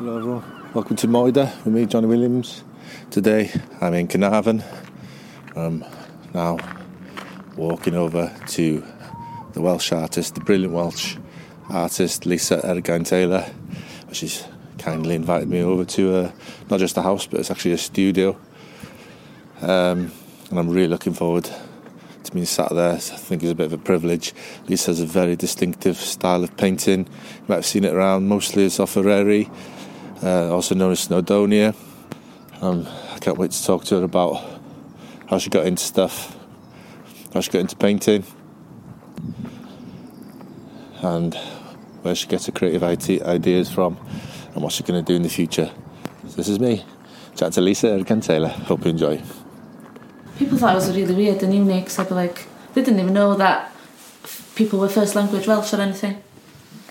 Hello everyone, welcome to Moida with me, Johnny Williams. Today I'm in Caernarfon. I'm now walking over to the Welsh artist, the brilliant Welsh artist Lisa Eurgain Taylor. She's kindly invited me over to not just a house, but it's actually a studio. And I'm really looking forward to being sat there. I think it's a bit of a privilege. Lisa has a very distinctive style of painting. You might have seen it around. Mostly it's off Eryri, also known as Snowdonia. I can't wait to talk to her about how she got into stuff, how she got into painting, and where she gets her creative ideas from, and what she's going to do in the future. So this is me, chat to Lisa Eurgain Taylor. Hope you enjoy. People thought it was really weird and unique, because so like, they didn't even know that people were first language Welsh or anything.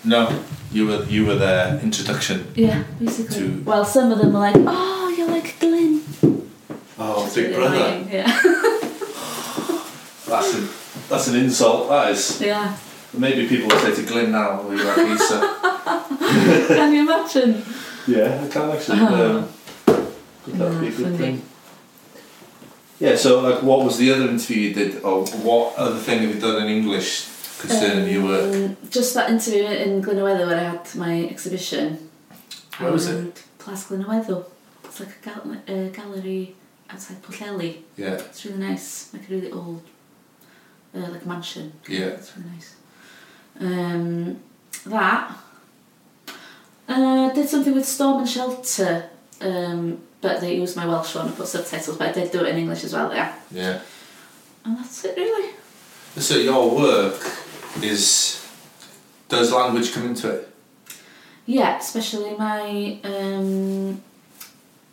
No, you were their introduction. Yeah, basically. To... Well, some of them were like, oh, you're like Glyn. Oh, She's big really brother. Lying. Yeah. That's an insult, that is. Yeah. Maybe people will say to Glyn now, or you like Lisa. Can you imagine? Yeah, I can actually. Could that be a good thing? Yeah, so like, what was the other interview you did, or what other thing have you done in English concerning your work? Just that interview in Glynoweddo where I had my exhibition. Where was it? Plas Glynoweddo. It's like a gallery outside Pochelli. Yeah. It's really nice, like a really old like mansion. Yeah. It's really nice. That. Did something with Storm and Shelter, but they used my Welsh one and put subtitles, but I did do it in English as well, yeah. Yeah. And that's it, really. So your work is... Does language come into it? Yeah, especially my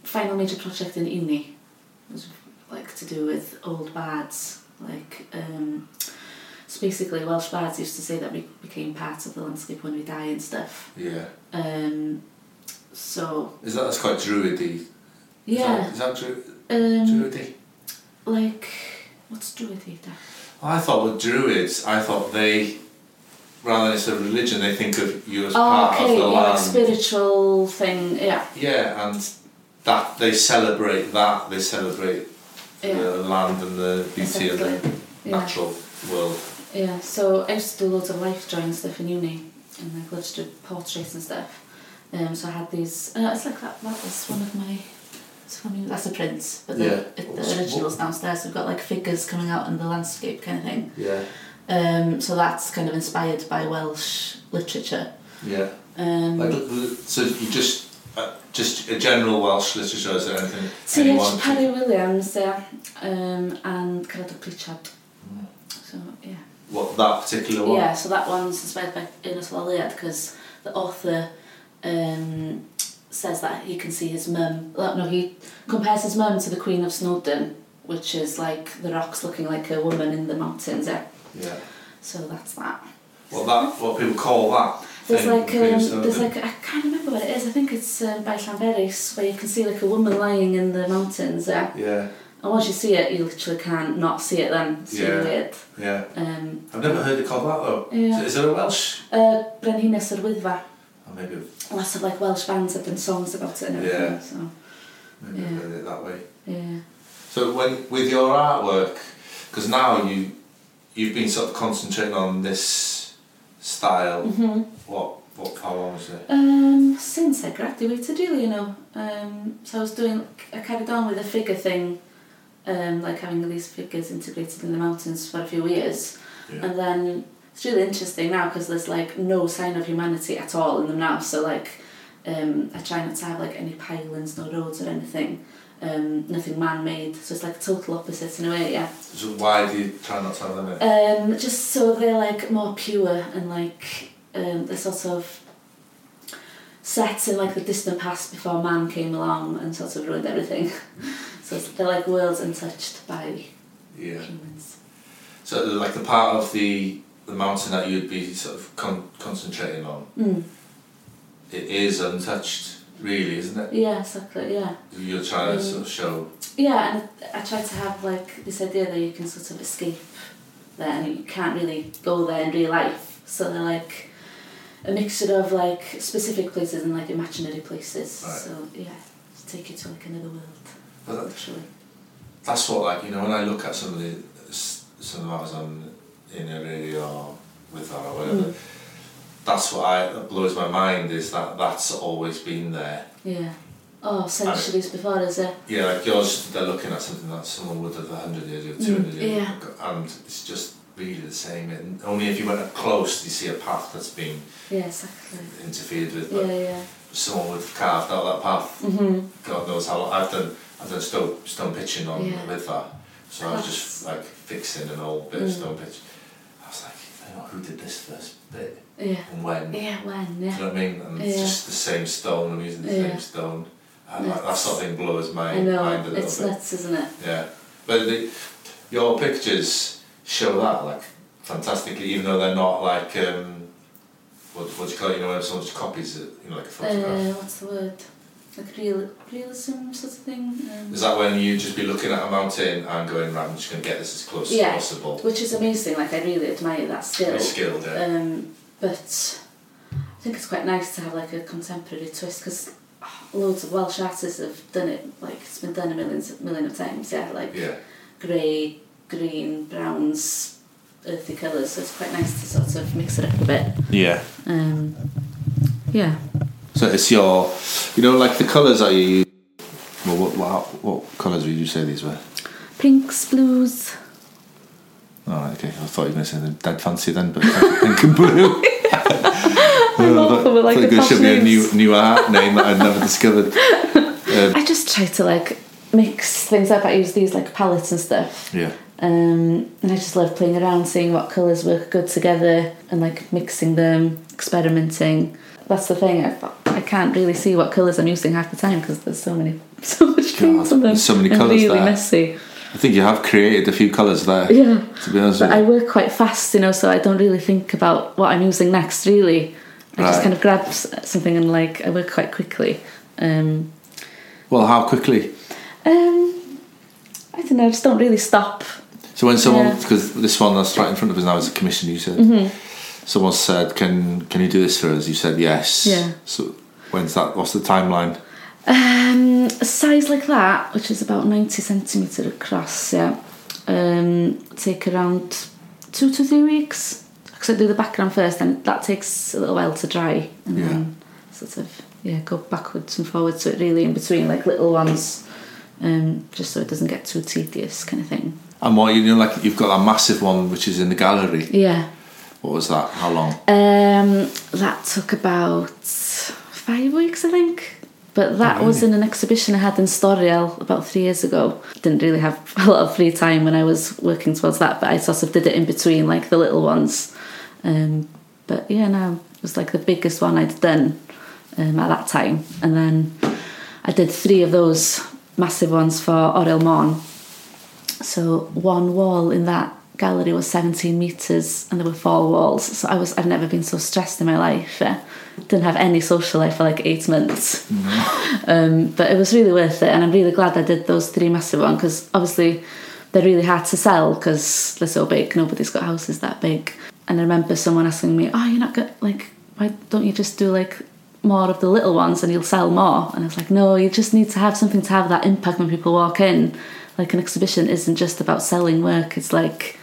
final major project in uni. It was like to do with old bards, like... So basically, Welsh bards used to say that we became part of the landscape when we die and stuff. Yeah. So. That's quite druidy? Yeah. Is that druidy? Like, what's druidy? I thought with druids, they, rather than it's a religion, they think of you as part of the land. Like spiritual thing, yeah. Yeah, and that they celebrate the land and the beauty of the natural world. Yeah, so I used to do loads of life drawing stuff in uni, and like loads to do portraits and stuff. So I had these. It's like that was one of my. That's a print, but the original's downstairs. We've got like figures coming out in the landscape kind of thing. Yeah. So that's kind of inspired by Welsh literature. Yeah. So you just a general Welsh literature, is there anything? T.H. Parry-Williams, yeah, and Caradog Prichard. So, yeah. What, that particular one? Yeah, so that one's inspired by Ernest Lallyad, because the author says that he can see his mum... No, he compares his mum to the Queen of Snowdon, which is like the rocks looking like a woman in the mountains, yeah. Yeah. So that's that. What people call that? There's like I can't remember what it is, I think it's by Llanberis, where you can see like a woman lying in the mountains, yeah. Yeah. And once you see it, you literally can't not see it then. It's really weird. Yeah. I've never heard it called that, though. Yeah. Is there a Welsh? Brenhines yr Wyddfa. Oh, maybe. Lots of like Welsh bands have done songs about it and everything. Yeah. So, maybe I've heard it that way. Yeah. So with your artwork, because now you've been sort of concentrating on this style. Mm-hmm. How long was it? Since I graduated, really, you know. So I was doing... I carried on with the figure thing. Like having these figures integrated in the mountains for a few years, and then it's really interesting now because there's like no sign of humanity at all in them now. So like, I try not to have like any pylons, no roads or anything, nothing man-made. So it's like total opposite in a way, yeah. So why do you try not to have them? Just so they're like more pure and like they're sort of set in like the distant past before man came along and sort of ruined everything. So they're like worlds untouched by humans. So like the part of the mountain that you'd be sort of concentrating on, it is untouched really, isn't it? Yeah, exactly, yeah. You're trying to sort of show... Yeah, and I try to have like this idea that you can sort of escape there and you can't really go there in real life. So they're like a mixture of like specific places and like imaginary places. Right. So yeah, take it to like another world. Well, that's what, like, you know, when I look at some of the I was on in Eryri or with her or whatever. Mm. That's what that blows my mind, is that's always been there. Yeah. Oh, centuries before, is it? Yeah, like yours, they're looking at something that someone would have 100 years ago, 200 years ago, and it's just really the same. And only if you went up close, you see a path that's been interfered with. But someone would have carved out that path. Mm-hmm. God knows how long. I've done stone pitching on with that. So I was just like fixing an old bit of stone pitch. I was like, who did this first bit? Yeah. And when? Yeah, when, yeah. Do you know what I mean? And it's just the same stone, I'm using the same stone. That sort of thing blows my mind a little bit. It's nuts, isn't it? Yeah. But your pictures show that, like, fantastically, even though they're not like, what do you call it, you know, when someone just copies it, you know, like a photograph. What's the word? Like realism sort of thing. Is that when you just be looking at a mountain and going, right, I'm just going to get this as close as possible? Which is amazing, like, I really admire that skill. Very skilled, yeah. But I think it's quite nice to have like a contemporary twist, because loads of Welsh artists have done it, like it's been done a million of times, grey, green, browns, earthy colours, so it's quite nice to sort of mix it up a bit. Yeah. So it's your, you know, like the colours that you use, well, what colours would you say these were? Pinks, blues. Alright, okay, I thought you were going to say something dead fancy then, but pink and blue. I think there should be a new art name that I've never discovered. I just try to like mix things up. I use these like palettes and stuff. Yeah. And I just love playing around, seeing what colours work good together, and like mixing them, experimenting. That's the thing. I can't really see what colours I'm using half the time because there's so much things on them. There's so many colours really there. Really messy. I think you have created a few colours there. Yeah. To be honest, but I work quite fast, you know, so I don't really think about what I'm using next. Really, I just kind of grab something and like I work quite quickly. Well, how quickly? I don't know. I just don't really stop. So when someone, because this one that's right in front of us now is a commission, you said. Mm-hmm. Someone said, "Can you do this for us?" You said yes. Yeah. So when's that? What's the timeline? A size like that, which is about 90 centimetre across, take around 2 to 3 weeks, because I do the background first and that takes a little while to dry, and then sort of go backwards and forwards, so it really in between like little ones, just so it doesn't get too tedious kind of thing. And what, you know, like you've got that massive one which is in the gallery. Yeah. What was that? How long? That took about 5 weeks, I think. But that was in an exhibition I had in Storiel about 3 years ago. Didn't really have a lot of free time when I was working towards that, but I sort of did it in between, like the little ones. But yeah, no, it was like the biggest one I'd done at that time. And then I did 3 of those massive ones for Oriel Môn. So one wall in that gallery was 17 metres and there were 4 walls. So I've never been so stressed in my life. Didn't have any social life for like 8 months. But it was really worth it, and I'm really glad I did those 3 massive ones, because obviously they're really hard to sell because they're so big. Nobody's got houses that big. And I remember someone asking me, you're not good, like why don't you just do like more of the little ones and you'll sell more? And I was like, no, you just need to have something to have that impact when people walk in. Like an exhibition isn't just about selling work, it's like,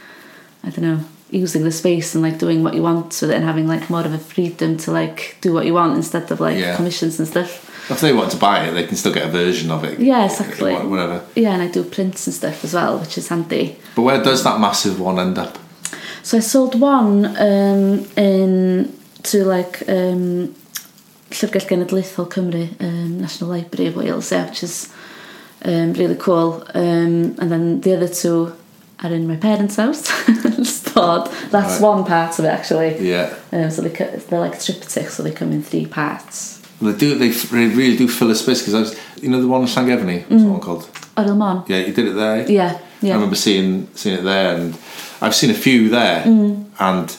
I don't know, using the space and like doing what you want with it, and having like more of a freedom to like do what you want instead of like commissions and stuff. If they want to buy it, they can still get a version of it. Yeah, exactly. Whatever. Yeah, and I do prints and stuff as well, which is handy. But where does that massive one end up? So I sold one in to like Llyfrgell Genedlaethol Cymru, National Library of Wales, which is really cool. And then the other 2 are in my parents' house. That's one part of it, actually. Yeah. So they're like triptych, so they come in 3 parts. Well, they really do fill a space, because I was, you know, the one in Llangernie, what's that one called? Oriel Môn. Yeah, you did it there. Yeah, yeah. I remember seeing it there, and I've seen a few there, but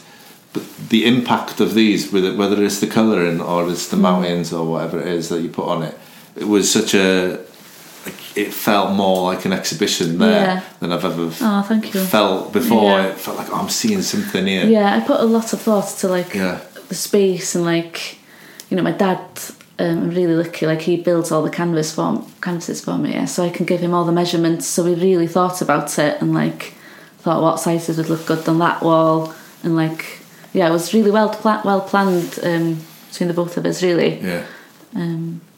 the impact of these, whether it's the colouring or it's the mountains or whatever it is that you put on it, it was such a. It felt more like an exhibition there than I've ever felt before. Yeah. It felt like, I'm seeing something here. Yeah, I put a lot of thought to like the space, and like, you know, my dad, I'm really lucky, like he builds all the canvases for me, yeah, so I can give him all the measurements. So we really thought about it and like thought what sizes would look good on that wall, and like, yeah, it was really well planned between the both of us, really. Yeah.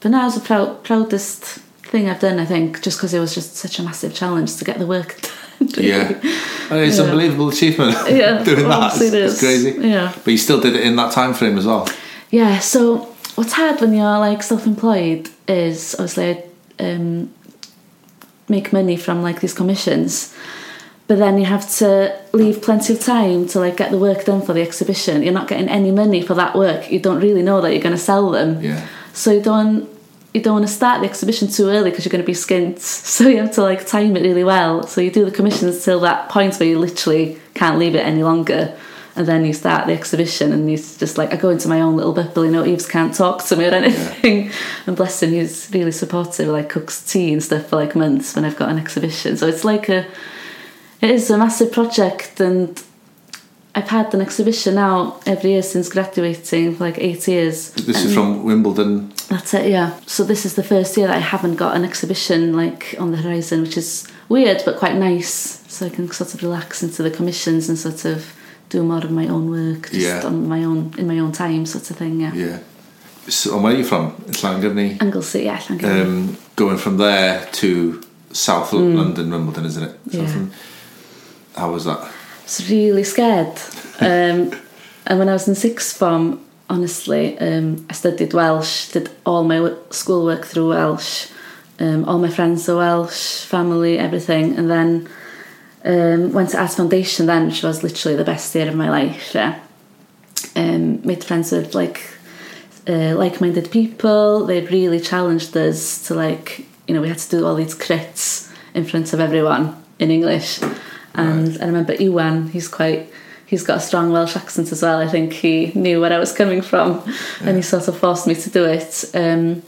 But now it's the proudest thing I've done, I think, just because it was just such a massive challenge to get the work done. Yeah. And it's an unbelievable achievement. Yeah. Doing that. It's crazy. Yeah. But you still did it in that time frame as well. Yeah. So what's hard when you're like self-employed is obviously make money from like these commissions, but then you have to leave plenty of time to like get the work done for the exhibition. You're not getting any money for that work. You don't really know that you're going to sell them. Yeah. So you don't want to start the exhibition too early because you're going to be skint. So you have to like time it really well. So you do the commissions till that point where you literally can't leave it any longer. And then you start the exhibition, and he's just like, I go into my own little bubble, you know, Eves can't talk to me or anything. Yeah. And bless him, he's really supportive, like cooks tea and stuff for like months when I've got an exhibition. So it's like it is a massive project, and I've had an exhibition now every year since graduating for like 8 years. This is from Wimbledon? That's it, yeah. So this is the first year that I haven't got an exhibition like on the horizon, which is weird but quite nice. So I can sort of relax into the commissions and sort of do more of my own work, just on my own, in my own time, sort of thing. Yeah. Yeah. So, and where are you from? It's Llangernie. Anglesey, yeah, Llangernie. Going from there to South London, Wimbledon, isn't it? Yeah. How was that? I was really scared. And when I was in sixth form, honestly, I studied Welsh, did all my schoolwork through Welsh, all my friends are Welsh, family, everything, and then. Went to Ass Foundation then, which was literally the best year of my life, yeah. Made friends with like-minded people. They really challenged us to, like, you know, we had to do all these crits in front of everyone in English. And right. I remember Ewan, he's got a strong Welsh accent as well. I think he knew where I was coming from, and he sort of forced me to do it. And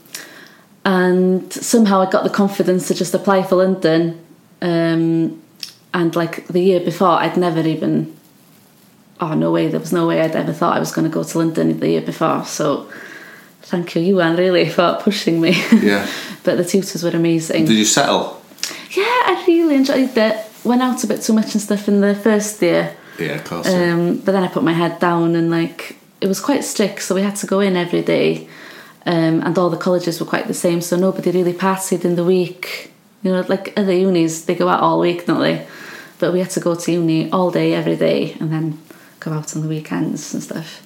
somehow I got the confidence to just apply for London. And like the year before, I'd never even, there was no way I'd ever thought I was going to go to London the year before. So thank you, Ewan, really, for pushing me. Yeah. But the tutors were amazing. Did you settle? Yeah, I really enjoyed it. Went out a bit too much and stuff in the first year. Yeah, of course. But then I put my head down, and like, it was quite strict, so we had to go in every day. And all the colleges were quite the same, so nobody really partied in the week. You know, like other unis, they go out all week, don't they? But we had to go to uni all day, every day, and then go out on the weekends and stuff.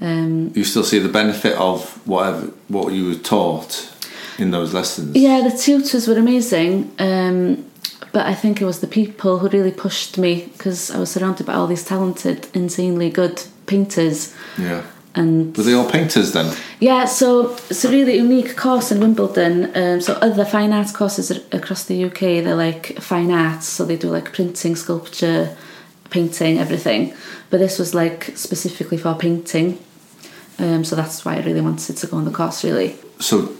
You still see the benefit of what you were taught in those lessons? Yeah, the tutors were amazing, but I think it was the people who really pushed me, because I was surrounded by all these talented, insanely good painters. Yeah. And were they all painters then? Yeah, so it's a really unique course in Wimbledon. So other fine arts courses across the UK, they're like fine arts, so they do like printing, sculpture, painting, everything. But this was like specifically for painting. So that's why I really wanted to go on the course, really. So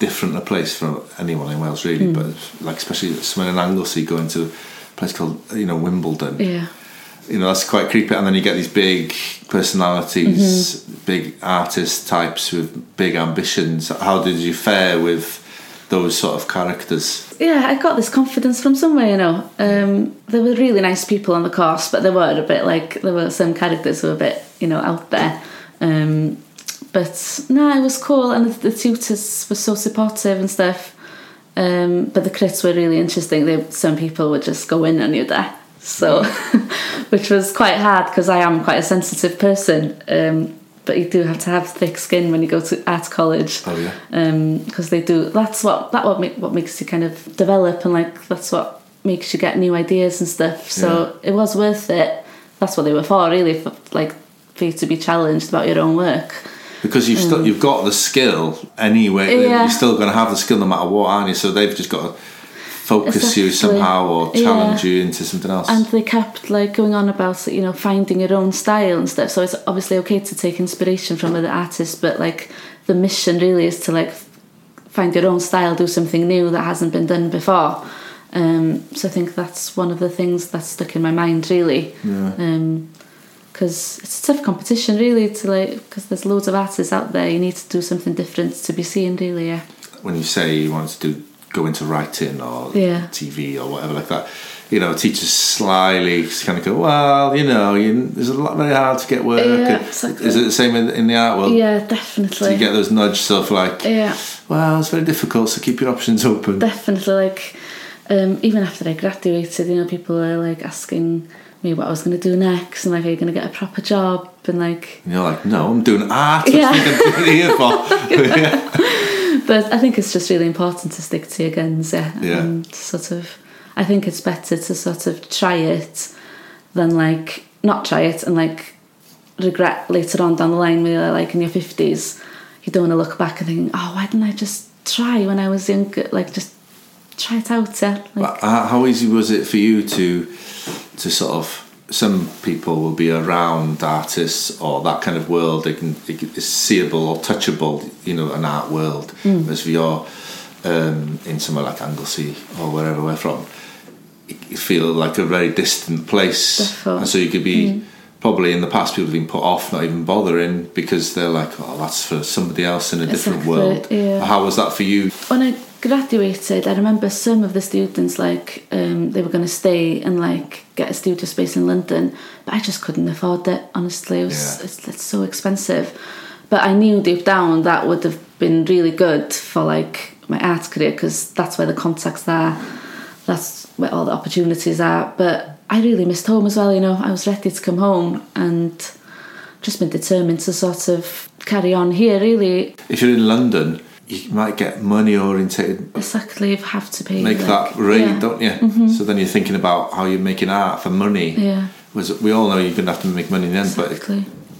different a place from anyone in Wales, really, but like especially someone in Anglesey going to a place called, you know, Wimbledon. Yeah. You know, that's quite creepy. And then you get these big personalities, big artist types with big ambitions. How did you fare with those sort of characters? Yeah, I got this confidence from somewhere, you know. There were really nice people on the course, but there were some characters who were a bit, you know, out there. But no, it was cool. And the tutors were so supportive and stuff. But the crits were really interesting. Some people would just go in on you there. So, which was quite hard because I am quite a sensitive person, but you do have to have thick skin when you go to art college. Oh yeah. Because they do. That's what makes you kind of develop, and like that's what makes you get new ideas and stuff. So it was worth it. That's what they were for, really, for you to be challenged about your own work. Because you've got the skill anyway. Yeah. You're still going to have the skill no matter what, aren't you? So they've just got to focus you somehow or challenge you into something else. And they kept like going on about, you know, finding your own style and stuff. So it's obviously okay to take inspiration from other artists, but like the mission really is to like find your own style, do something new that hasn't been done before. So I think that's one of the things that stuck in my mind, really. Yeah. because it's a tough competition really, to because there's loads of artists out there. You need to do something different to be seen really. Yeah. When you say you wanted to go into writing or TV or whatever like that, you know, teachers slyly kind of go, well, there's a lot very hard to get work. Yeah, exactly. Is it the same in the art world? Yeah, definitely. So you get those nudges of well, it's very difficult, so keep your options open. Definitely, even after I graduated, people were asking me what I was going to do next and are you going to get a proper job? And you're no, I'm doing art. Yeah. I'm doing here for. Yeah. But I think it's just really important to stick to your guns, and I think it's better to try it than not try it and regret later on down the line when you're in your 50s. You don't want to look back and think, oh, why didn't I just try when I was younger? Just try it out, yeah. How easy was it for you to some people will be around artists or that kind of world, it's seeable or touchable, an art world. As for your in somewhere like Anglesey or wherever we're from, you feel like a very distant place. Definitely. And so you could be probably in the past people have been put off not even bothering because they're that's for somebody else in a different world. Yeah. How was that for you? When I graduated, I remember some of the students they were going to stay and get a studio space in London, but I just couldn't afford it, honestly. It's so expensive, but I knew deep down that would have been really good for my art career, because that's where the contacts are, that's where all the opportunities are. But I really missed home as well, I was ready to come home and just been determined to carry on here really. If you're in London, you might get money orientated. Exactly, you have to pay. Make that read, don't you? Mm-hmm. So then you're thinking about how you're making art for money. Yeah. Whereas we all know you're going to have to make money then, but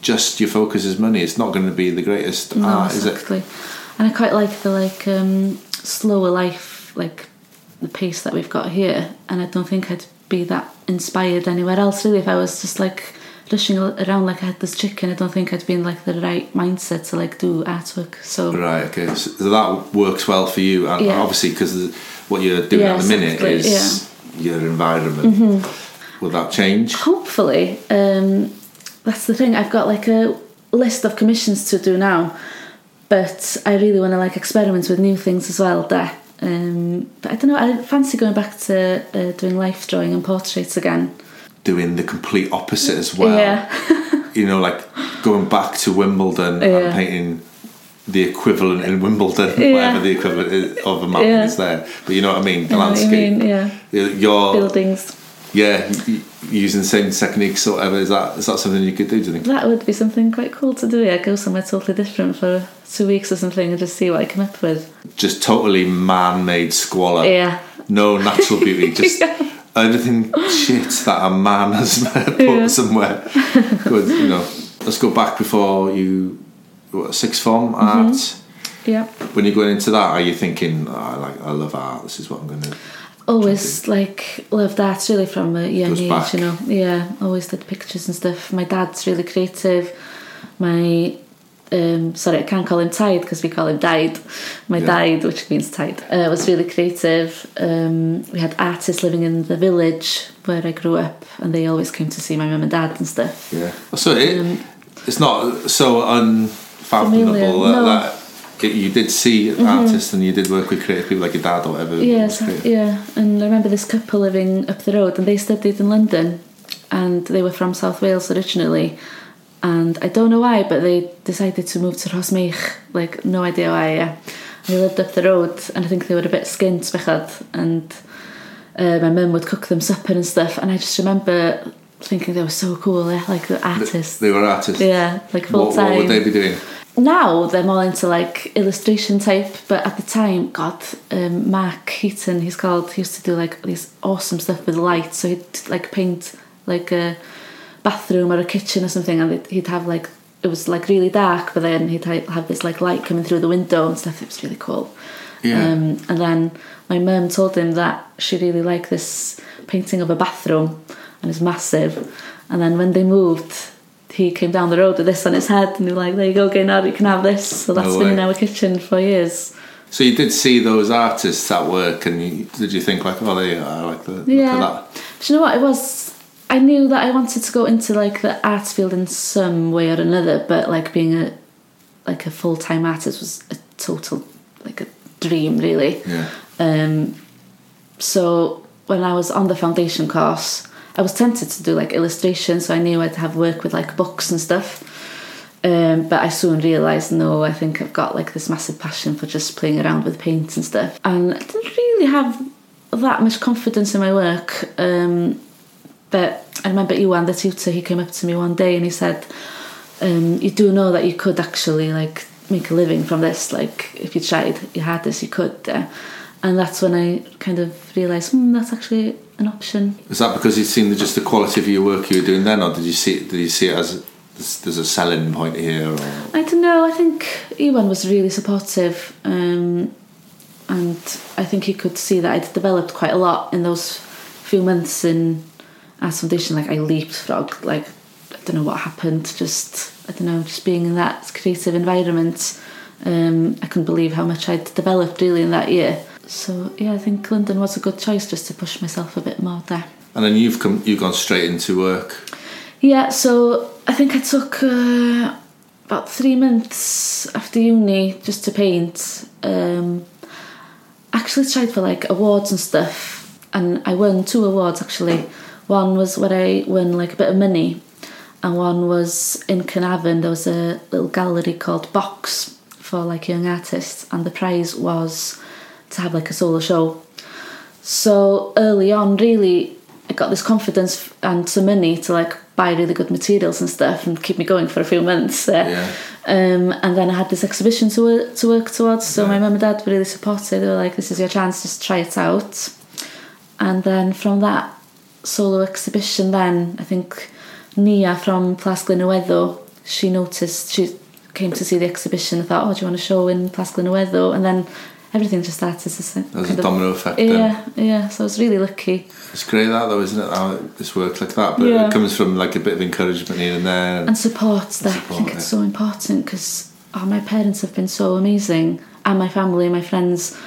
just your focus is money. It's not going to be the greatest art, is it? And I quite like the slower life, the pace that we've got here. And I don't think I'd be that inspired anywhere else really if I was just rushing around I had this chicken. I don't think I'd be in the right mindset to do artwork. So right, okay, so that works well for you, and obviously because what you're doing at the minute is your environment. Mm-hmm. Will that change? Hopefully, that's the thing. I've got a list of commissions to do now, but I really want to experiment with new things as well there. But I don't know, I fancy going back to doing life drawing and portraits again. Doing the complete opposite as well. Yeah. Going back to Wimbledon and painting the equivalent in Wimbledon, whatever the equivalent is, of a mountain is there. But you know what I mean? The landscape. Your buildings. Yeah, using the same techniques or whatever. Is that something you could do, do you think? That would be something quite cool to do, yeah. Go somewhere totally different for 2 weeks or something and just see what I come up with. Just totally man-made squalor. Yeah. No natural beauty, just... Anything shit that a man has put somewhere. Good, Let's go back before you... Sixth form art? Mm-hmm. Yeah. When you're going into that, are you thinking, I love art, this is what I'm going to... Always, loved art, really, from a young age, Yeah, always did pictures and stuff. My dad's really creative. My... sorry, I can't call him Tide because we call him Died. My Died, which means Tide, was really creative. We had artists living in the village where I grew up, and they always came to see my mum and dad and stuff. Yeah, so it's not so unfathomable that you did see artists and you did work with creative people like your dad or whatever. Yeah, and I remember this couple living up the road, and they studied in London, and they were from South Wales originally. And I don't know why, but they decided to move to Rosmeich. No idea why, yeah. And they lived up the road, and I think they were a bit skint, bechod. And my mum would cook them supper and stuff. And I just remember thinking they were so cool, yeah. The artists. They were artists. Yeah, full time. What would they be doing? Now they're more into, illustration type. But at the time, God, Mark Heaton, he used to do, these awesome stuff with light. So he'd, paint, a... bathroom or a kitchen or something, and he'd have it was really dark, but then he'd have this light coming through the window and stuff. It was really cool. Yeah. And then my mum told him that she really liked this painting of a bathroom, and it's massive. And then when they moved, he came down the road with this on his head, and he was like, "There you go, Gaynard, you can have this." So that's been in our kitchen for years. So you did see those artists at work, and did you think "Oh, they are like the that?" Do you know what it was? I knew that I wanted to go into like the arts field in some way or another, but like being a full-time artist was a total like a dream really. Yeah. So when I was on the foundation course, I was tempted to do like illustration, so I knew I'd have work with like books and stuff. But I soon realised, no, I think I've got like this massive passion for just playing around with paint and stuff. And I didn't really have that much confidence in my work. But I remember Ewan, the tutor, he came up to me one day and he said, you do know that you could actually like make a living from this, like if you tried, you had this, you could. And that's when I kind of realised, that's actually an option. Is that because you'd seen just the quality of your work you were doing then, or did you see it as there's a selling point here? Or? I don't know. I think Ewan was really supportive, and I think he could see that I'd developed quite a lot in those few months in Ass Foundation. Like I leapfrogged. Like I don't know what happened. Just being in that creative environment. I couldn't believe how much I'd developed really in that year. So yeah, I think London was a good choice just to push myself a bit more there. And then you've gone straight into work. Yeah, so I think I took about 3 months after uni just to paint. Actually tried for like awards and stuff, and I won 2 awards actually. One was where I won like a bit of money, and one was in Caernarfon. There was a little gallery called Box for like young artists, and the prize was to have like a solo show. So early on really I got this confidence and some money to like buy really good materials and stuff and keep me going for a few months. Yeah. And then I had this exhibition to work towards, so yeah. My mum and dad were really supportive. They were like, this is your chance, just try it out. And then from that solo exhibition then, I think Nia from Plas Glynllifon, she came to see the exhibition and thought, do you want a show in Plas Glynllifon? And then everything just started to kind of... There's a domino effect then. Yeah, so I was really lucky. It's great that though, isn't it, how this works like that, but yeah. It comes from like a bit of encouragement here and there. And support that. I think it's so important because my parents have been so amazing, and my family and my friends,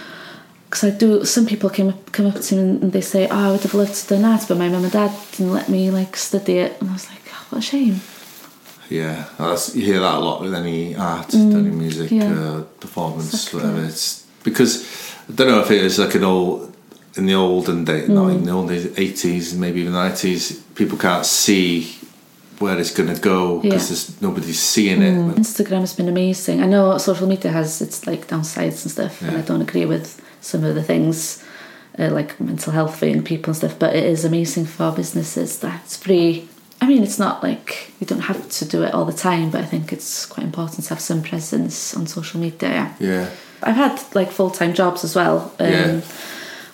because some people come up to me and they say, I would have loved to do that, but my mum and dad didn't let me like study it, and I was like, what a shame. Yeah, you hear that a lot with any art, any music, performance, exactly. Whatever. It's because I don't know if it was like in the olden days, 80s, maybe even 90s, people can't see where it's going to go because nobody's seeing it. Instagram has been amazing. I know social media has its like downsides and stuff, and I don't agree with some of the things like mental health and people and stuff, but it is amazing for businesses that it's free. I mean, it's not like you don't have to do it all the time, but I think it's quite important to have some presence on social media. Yeah. I've had like full-time jobs as well.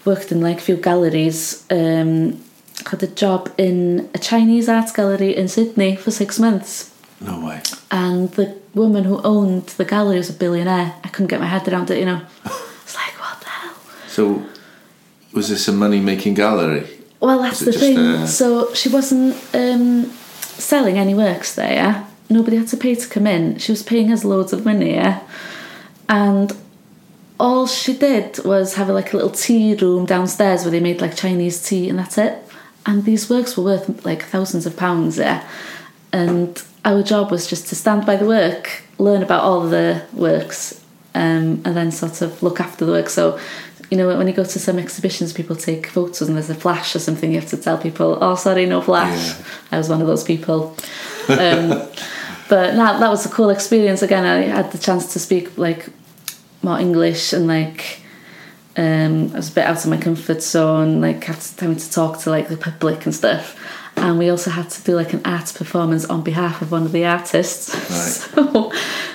Worked in like a few galleries. Had a job in a Chinese art gallery in Sydney for 6 months. No way. And the woman who owned the gallery was a billionaire. I couldn't get my head around it, you know. It's like, what the hell? So, was this a money-making gallery? Well, that's the thing. So she wasn't selling any works there. Yeah? Nobody had to pay to come in. She was paying us loads of money, yeah? And all she did was have like a little tea room downstairs where they made like Chinese tea, and that's it. And these works were worth like thousands of pounds, yeah? And our job was just to stand by the work, learn about all the works, and then sort of look after the work. So, you know, when you go to some exhibitions, people take photos and there's a flash or something. You have to tell people, oh, sorry, no flash. Yeah. I was one of those people. But that was a cool experience. Again, I had the chance to speak like more English, and like I was a bit out of my comfort zone, like having to talk to like the public and stuff. And we also had to do like an art performance on behalf of one of the artists. Right. So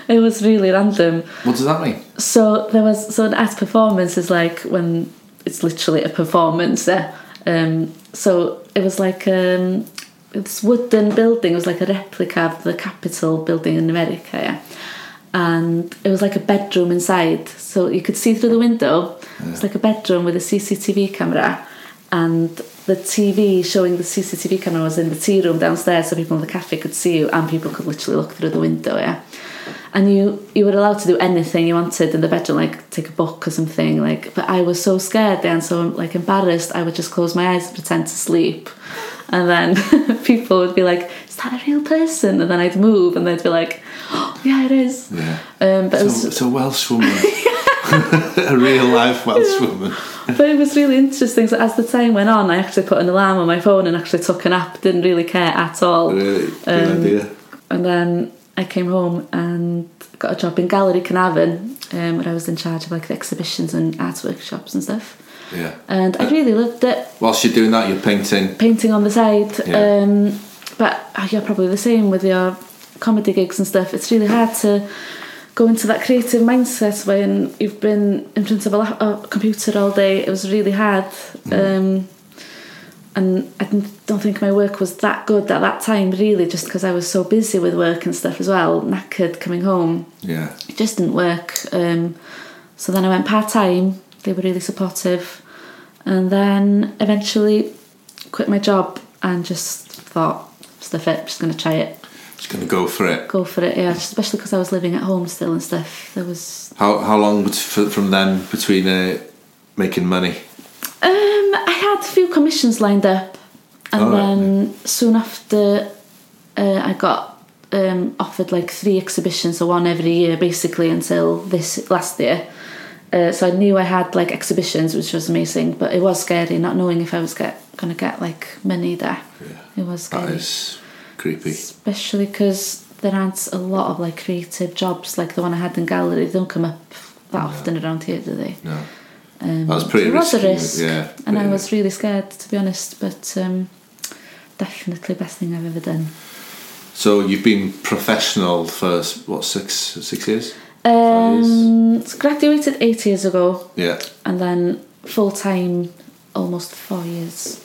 it was really random. What does that mean? So an art performance is like when it's literally a performance. So it was like this wooden building. It was like a replica of the Capitol building in America. Yeah. And it was like a bedroom inside. So you could see through the window. Yeah. It was like a bedroom with a CCTV camera. And the TV showing the CCTV camera was in the tea room downstairs, so people in the cafe could see you and people could literally look through the window, yeah. and you were allowed to do anything you wanted in the bedroom, like take a book or something. Like, but I was so scared and so like embarrassed, I would just close my eyes and pretend to sleep, and then people would be like, "Is that a real person?" And then I'd move, and they'd be like, "Oh, yeah, it is." Yeah. But it's a Welsh woman. A real life Welsh woman. But it was really interesting. So as the time went on, I actually put an alarm on my phone and actually took a nap. Didn't really care at all. Really good idea. And then I came home and got a job in Gallery Caernarfon, where I was in charge of like the exhibitions and art workshops and stuff. Yeah. And I really loved it. Whilst you're doing that, you're painting. Painting on the side. Yeah. But you're probably the same with your comedy gigs and stuff. It's really hard to go into that creative mindset when you've been in front of a computer all day. It was really hard. And I don't think my work was that good at that time, really, just because I was so busy with work and stuff as well, knackered coming home. Yeah. It just didn't work. So then I went part-time. They were really supportive. And then eventually quit my job and just thought, stuff it, just going to try it. Just going to go for it. Go for it, yeah, especially because I was living at home still and stuff. There was... How long from then between making money? I had a few commissions lined up, and then soon after I got offered like 3 exhibitions, so one every year basically until this last year. So I knew I had like exhibitions, which was amazing, but it was scary not knowing if I was going to get like money there. Yeah, it was scary. That is creepy. Especially because there aren't a lot of like creative jobs like the one I had in Gallery. They don't come up that often around here, do they? No. That was pretty risky. It was a risk, and I was really scared, to be honest, but definitely best thing I've ever done. So you've been professional for what, six years? 5 years? Graduated 8 years ago. Yeah. And then full time almost 4 years.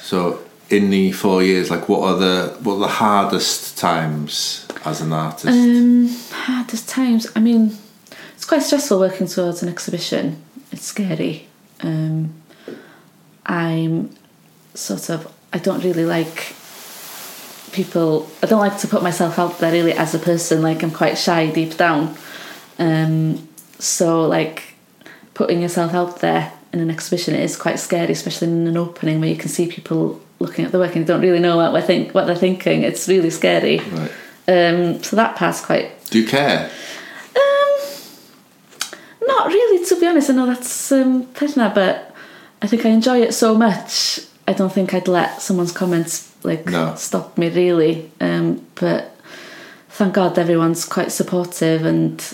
So in the 4 years, like what are the hardest times as an artist? Hardest times. I mean, it's quite stressful working towards an exhibition. It's scary. I don't really like people. I don't like to put myself out there really as a person. Like, I'm quite shy deep down. So like putting yourself out there in an exhibition, it is quite scary, especially in an opening where you can see people looking at the work and don't really know what they're thinking. It's really scary. Right. So that part's quite. Do you care? Not really, to be honest. I know that's personal, but I think I enjoy it so much. I don't think I'd let someone's comments stop me, really. But thank God everyone's quite supportive, and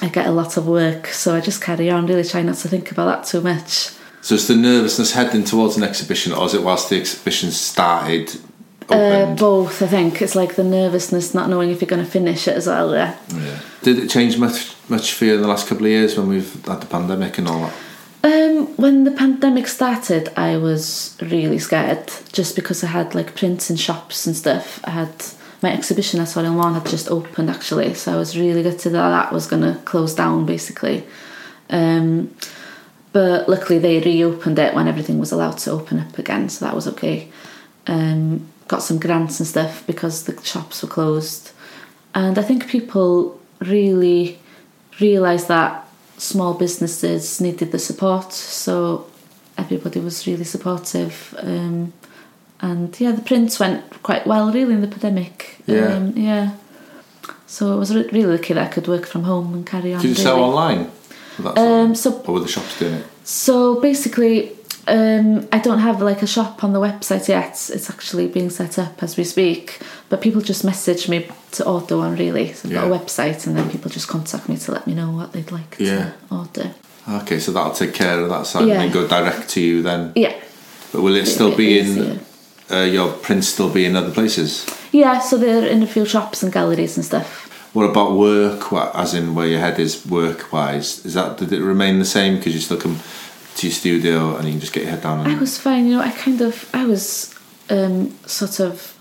I get a lot of work, so I just carry on, really try not to think about that too much. So it's the nervousness heading towards an exhibition, or is it whilst the exhibition started? Both, I think. It's like the nervousness, not knowing if you're going to finish it as well, yeah. Yeah. Did it change much for you in the last couple of years when we've had the pandemic and all that? When the pandemic started, I was really scared, just because I had like prints and shops and stuff. I had my exhibition at Storiel Môn had just opened, actually, so I was really gutted that was going to close down, basically. But luckily they reopened it when everything was allowed to open up again, so that was okay. Got some grants and stuff because the shops were closed, and I think people really realised that small businesses needed the support, so everybody was really supportive. And yeah, the prints went quite well really in the pandemic. Yeah. So I was really lucky that I could work from home and carry on. Did you sell online? Or were the shops doing it? So basically, I don't have like a shop on the website yet. It's actually being set up as we speak, but people just message me to order one, really. So I've got a website, and then people just contact me to let me know what they'd like to order. Okay, so that'll take care of that side and then go direct to you then. Yeah. But will it still be in your prints still be in other places? Yeah, so they're in a few shops and galleries and stuff. What about work, as in where your head is work-wise? Did it remain the same because you still come to your studio and you can just get your head down? I was fine, I was sort of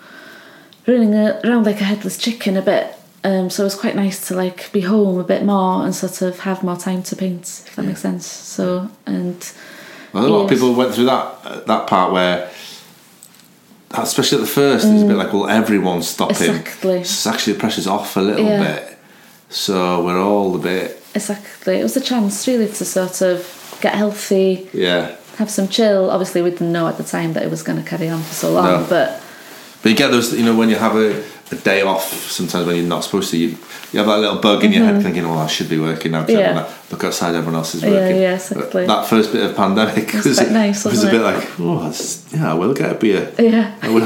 running around like a headless chicken a bit, so it was quite nice to like be home a bit more and sort of have more time to paint, if that makes sense. So, and... Well, a lot of people went through that part where especially at the first, it's a bit like, well, everyone's stopping. Exactly. So actually the pressure's off a little bit. So we're all a bit... Exactly. It was a chance, really, to sort of get healthy, have some chill. Obviously, we didn't know at the time that it was going to carry on for so long, But you get those, you know, when you have a day off, sometimes when you're not supposed to, you have that little bug in your head thinking, oh, I should be working now, because look outside, everyone else is working. Yeah, exactly. But that first bit of pandemic was a bit like, I will get a beer. Yeah. I will,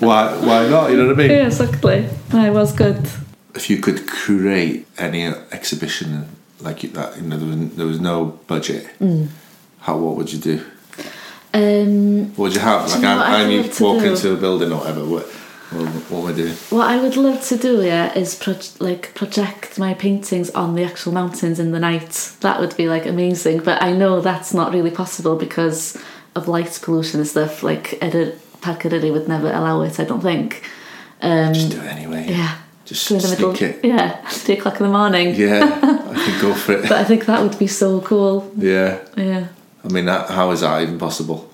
Why not, you know what I mean? Yeah, exactly. No, it was good. If you could curate any exhibition like that, you know, there was no budget, what would you do? What would you have? Like, you walk into a building or whatever, what would I do? What I would love to do, is project my paintings on the actual mountains in the night. That would be, amazing. But I know that's not really possible because of light pollution and stuff. Parc Eryri would never allow it, I don't think. Just do it anyway. Yeah. Just sneak it. Yeah, 3:00 in the morning. Yeah, I could go for it. But I think that would be so cool. Yeah. Yeah. I mean, how is that even possible?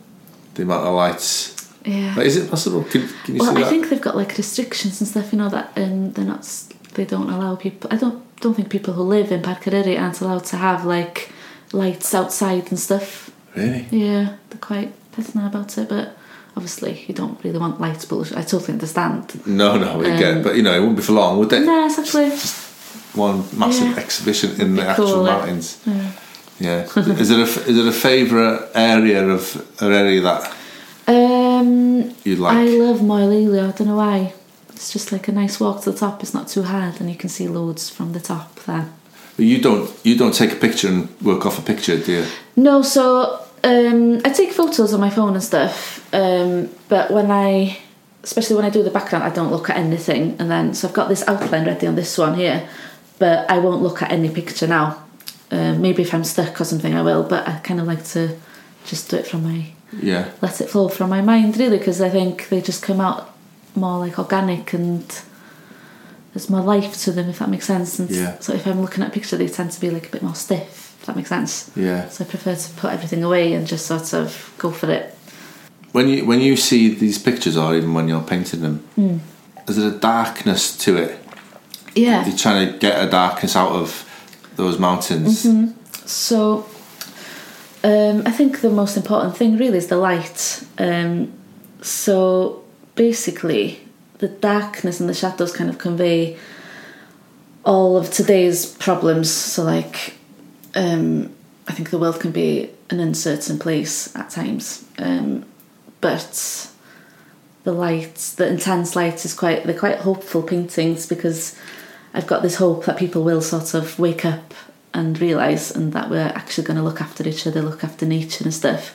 The amount of lights. Yeah. But is it possible? Can you see that? I think they've got, restrictions and stuff, you know, that they don't allow people... I don't think people who live in Parc Eryri aren't allowed to have, lights outside and stuff. Really? Yeah, they're quite pedantic about it, but... Obviously, you don't really want light pollution. I totally understand. No, we get it. But, you know, it wouldn't be for long, would it? No, exactly. Just one massive exhibition in the actual mountains. Yeah. Yeah. Is it a favourite area of Eryri that you like? I love Moel. I don't know why. It's just a nice walk to the top. It's not too hard, and you can see loads from the top there. You don't take a picture and work off a picture, do you? No, so I take photos on my phone and stuff, but especially when I do the background, I don't look at anything. And then, so I've got this outline ready on this one here, but I won't look at any picture now. Maybe if I'm stuck or something I will, but I kind of like to just do it from my let it flow from my mind, really, because I think they just come out more organic, and there's more life to them, if that makes sense. And so if I'm looking at a picture, they tend to be a bit more stiff, if that makes sense. Yeah. So I prefer to put everything away and just sort of go for it. When you see these pictures, or even when you're painting them, is there a darkness to it? Yeah. You're trying to get a darkness out of those mountains. So I think the most important thing really is the light. So basically the darkness and the shadows kind of convey all of today's problems. So I think the world can be an uncertain place at times, but the intense light is they're quite hopeful paintings, because I've got this hope that people will sort of wake up and realise, and that we're actually going to look after each other, look after nature and stuff,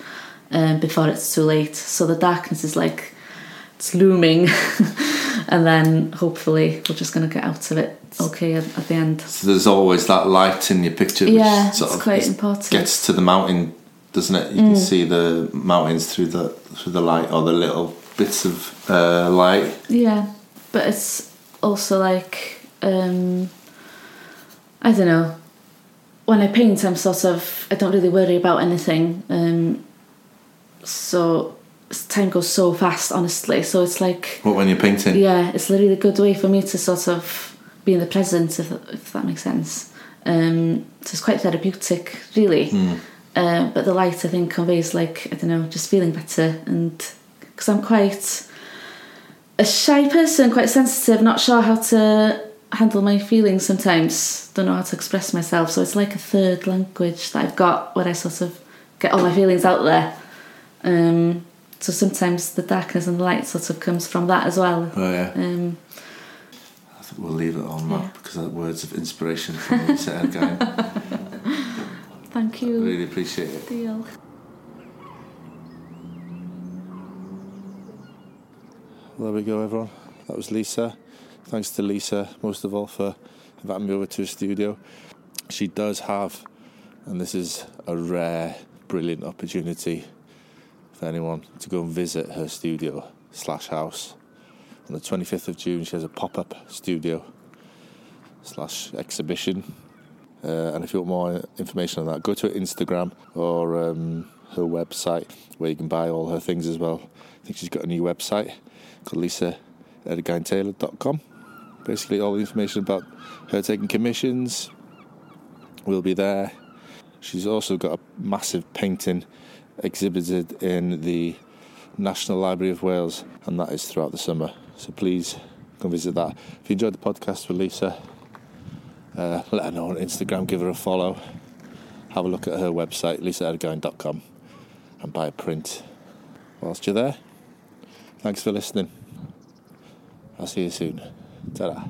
before it's too late. So the darkness is it's looming, and then hopefully we're just going to get out of it okay at the end. So there's always that light in your picture, which quite important. Gets to the mountain, doesn't it? You can see the mountains through the light, or the little bits of light. Yeah, but it's also I don't know, when I paint I'm I don't really worry about anything, so time goes so fast, honestly. So it's when you're painting, it's a really good way for me to sort of be in the present, if that makes sense. So it's quite therapeutic, really. But the light, I think, conveys I don't know, just feeling better. And because I'm quite a shy person, quite sensitive, not sure how to handle my feelings sometimes, don't know how to express myself, so it's a third language that I've got, where I sort of get all my feelings out there. So sometimes the darkness and the light sort of comes from that as well. Oh yeah. I think we'll leave it on that, because that words of inspiration from Lisa Eurgain. Thank you. I really appreciate it. Deal. Well, there we go, everyone. That was Lisa. Thanks to Lisa, most of all, for inviting me over to her studio. She does have, and this is a rare, brilliant opportunity for anyone, to go and visit her studio/house. On the 25th of June, she has a pop-up studio/exhibition. And if you want more information on that, go to her Instagram, or her website where you can buy all her things as well. I think she's got a new website called lisaeurgaintaylor.com. Basically all the information about her taking commissions will be there. She's also got a massive painting exhibited in the National Library of Wales, and that is throughout the summer. So please come visit that. If you enjoyed the podcast with Lisa, let her know on Instagram, give her a follow, have a look at her website, lisaeurgain.com, and buy a print whilst you're there. Thanks for listening. I'll see you soon. Ta-ra.